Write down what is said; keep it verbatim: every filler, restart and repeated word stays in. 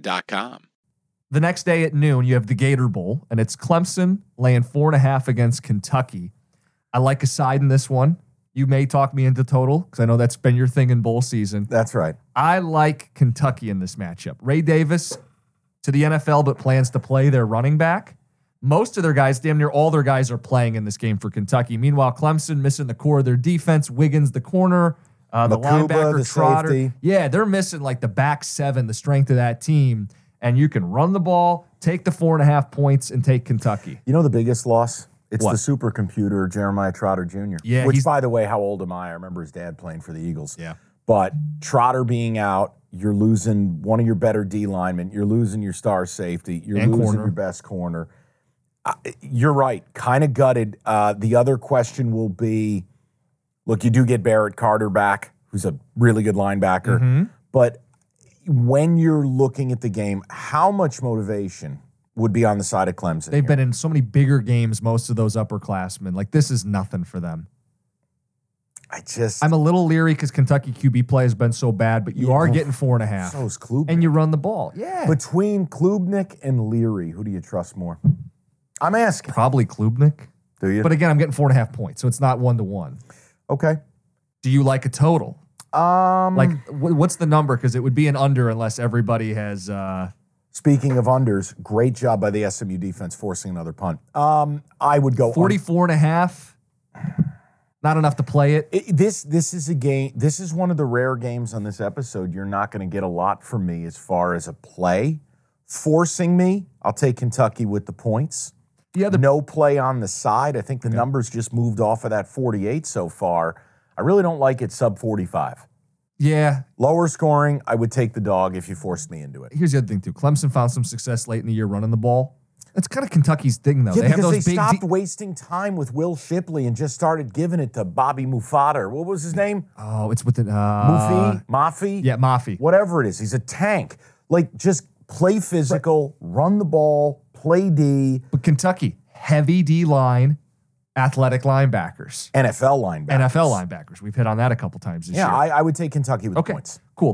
dot com. The next day at noon, you have the Gator Bowl, and it's Clemson laying four and a half against Kentucky. I like a side in this one. You may talk me into total, because I know that's been your thing in bowl season. That's right. I like Kentucky in this matchup. Ray Davis to the N F L, but plans to play their running back. Most of their guys, damn near all their guys, are playing in this game for Kentucky. Meanwhile, Clemson missing the core of their defense. Wiggins, the corner, uh, the Macuba, linebacker, the Trotter. Safety. Yeah, they're missing like the back seven, the strength of that team. And you can run the ball, take the four and a half points, and take Kentucky. You know the biggest loss? It's what? The supercomputer, Jeremiah Trotter Junior Yeah, which, by the way, how old am I? I remember his dad playing for the Eagles. Yeah. But Trotter being out, you're losing one of your better D linemen. You're losing your star safety. You're and losing corner. your best corner. Uh, you're right. Kind of gutted. Uh, the other question will be, look, you do get Barrett Carter back, who's a really good linebacker. Mm-hmm. But when you're looking at the game, how much motivation would be on the side of Clemson? They've here. been in so many bigger games, most of those upperclassmen. Like, this is nothing for them. I just... I'm a little leery because Kentucky Q B play has been so bad, but you yeah, are getting four and a half. So is Klubnik. And you run the ball. Yeah. Between Klubnik and Leary, who do you trust more? I'm asking. Probably Klubnik. Do you? But again, I'm getting four and a half points, so it's not one-to-one. Okay. Do you like a total? Um, Like, what's the number? Because it would be an under unless everybody has... Uh, Speaking of unders, great job by the S M U defense forcing another punt. Um, I would go forty-four under. And a half. Not enough to play it. it. This this is a game. This is one of the rare games on this episode. You're not going to get a lot from me as far as a play forcing me. I'll take Kentucky with the points. The other no play on the side. I think the okay. numbers just moved off of that forty-eight so far. I really don't like it sub forty-five. Yeah. Lower scoring, I would take the dog if you forced me into it. Here's the other thing, too. Clemson found some success late in the year running the ball. That's kind of Kentucky's thing, though. Yeah, they because have those they big stopped de- wasting time with Will Shipley and just started giving it to Bobby Mufater. What was his name? Oh, it's with the... Uh, Mufi? Mafi? Yeah, Mafi. Whatever it is. He's a tank. Like, just play physical, right. run the ball, play D. But Kentucky, heavy D line. Athletic linebackers. N F L linebackers. N F L linebackers. We've hit on that a couple times this yeah, year. Yeah, I, I would take Kentucky with okay. points. Cool.